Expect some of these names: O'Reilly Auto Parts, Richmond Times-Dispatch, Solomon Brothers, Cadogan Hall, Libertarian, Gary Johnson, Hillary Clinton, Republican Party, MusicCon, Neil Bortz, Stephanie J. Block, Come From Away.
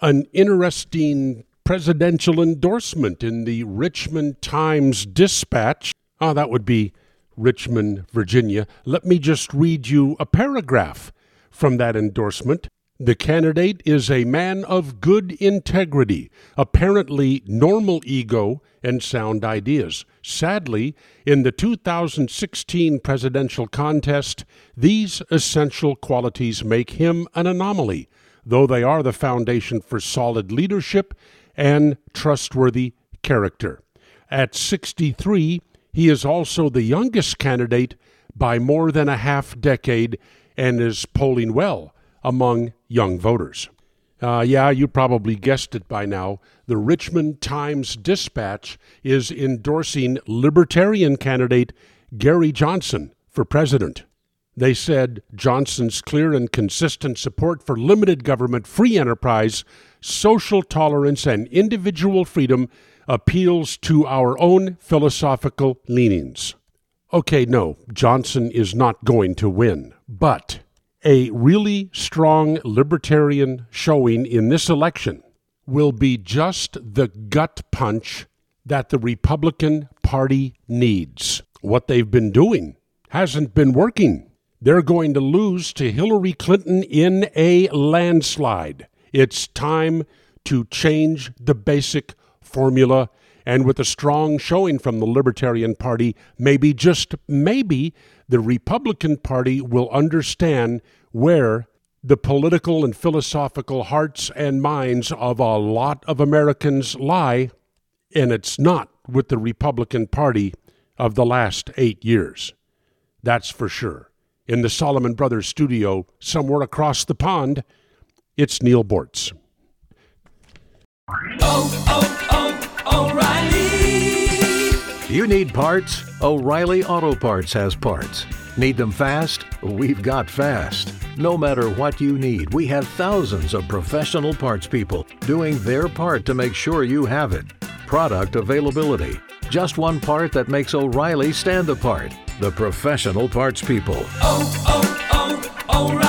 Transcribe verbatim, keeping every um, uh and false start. An interesting presidential endorsement in the Richmond Times-Dispatch. Oh, that would be Richmond, Virginia. Let me just read you a paragraph from that endorsement. The candidate is a man of good integrity, apparently normal ego, and sound ideas. Sadly, in the two thousand sixteen presidential contest, these essential qualities make him an anomaly, though they are the foundation for solid leadership and trustworthy character. At sixty-three, he is also the youngest candidate by more than a half decade and is polling well among young voters. Uh, yeah, you probably guessed it by now. The Richmond Times-Dispatch is endorsing Libertarian candidate Gary Johnson for president. They said Johnson's clear and consistent support for limited government, free enterprise, social tolerance, and individual freedom appeals to our own philosophical leanings. Okay, no, Johnson is not going to win, but a really strong libertarian showing in this election will be just the gut punch that the Republican Party needs. What they've been doing hasn't been working. They're going to lose to Hillary Clinton in a landslide. It's time to change the basic formula, and with a strong showing from the Libertarian Party, maybe, just maybe, the Republican Party will understand where the political and philosophical hearts and minds of a lot of Americans lie, and it's not with the Republican Party of the last eight years. That's for sure. In the Solomon Brothers studio, somewhere across the pond, it's Neil Bortz. Oh, oh, oh, O'Reilly! You need parts? O'Reilly Auto Parts has parts. Need them fast? We've got fast. No matter what you need, we have thousands of professional parts people doing their part to make sure you have it. Product availability. Just one part that makes O'Reilly stand apart. The professional parts people. Oh, oh, oh, O'Reilly.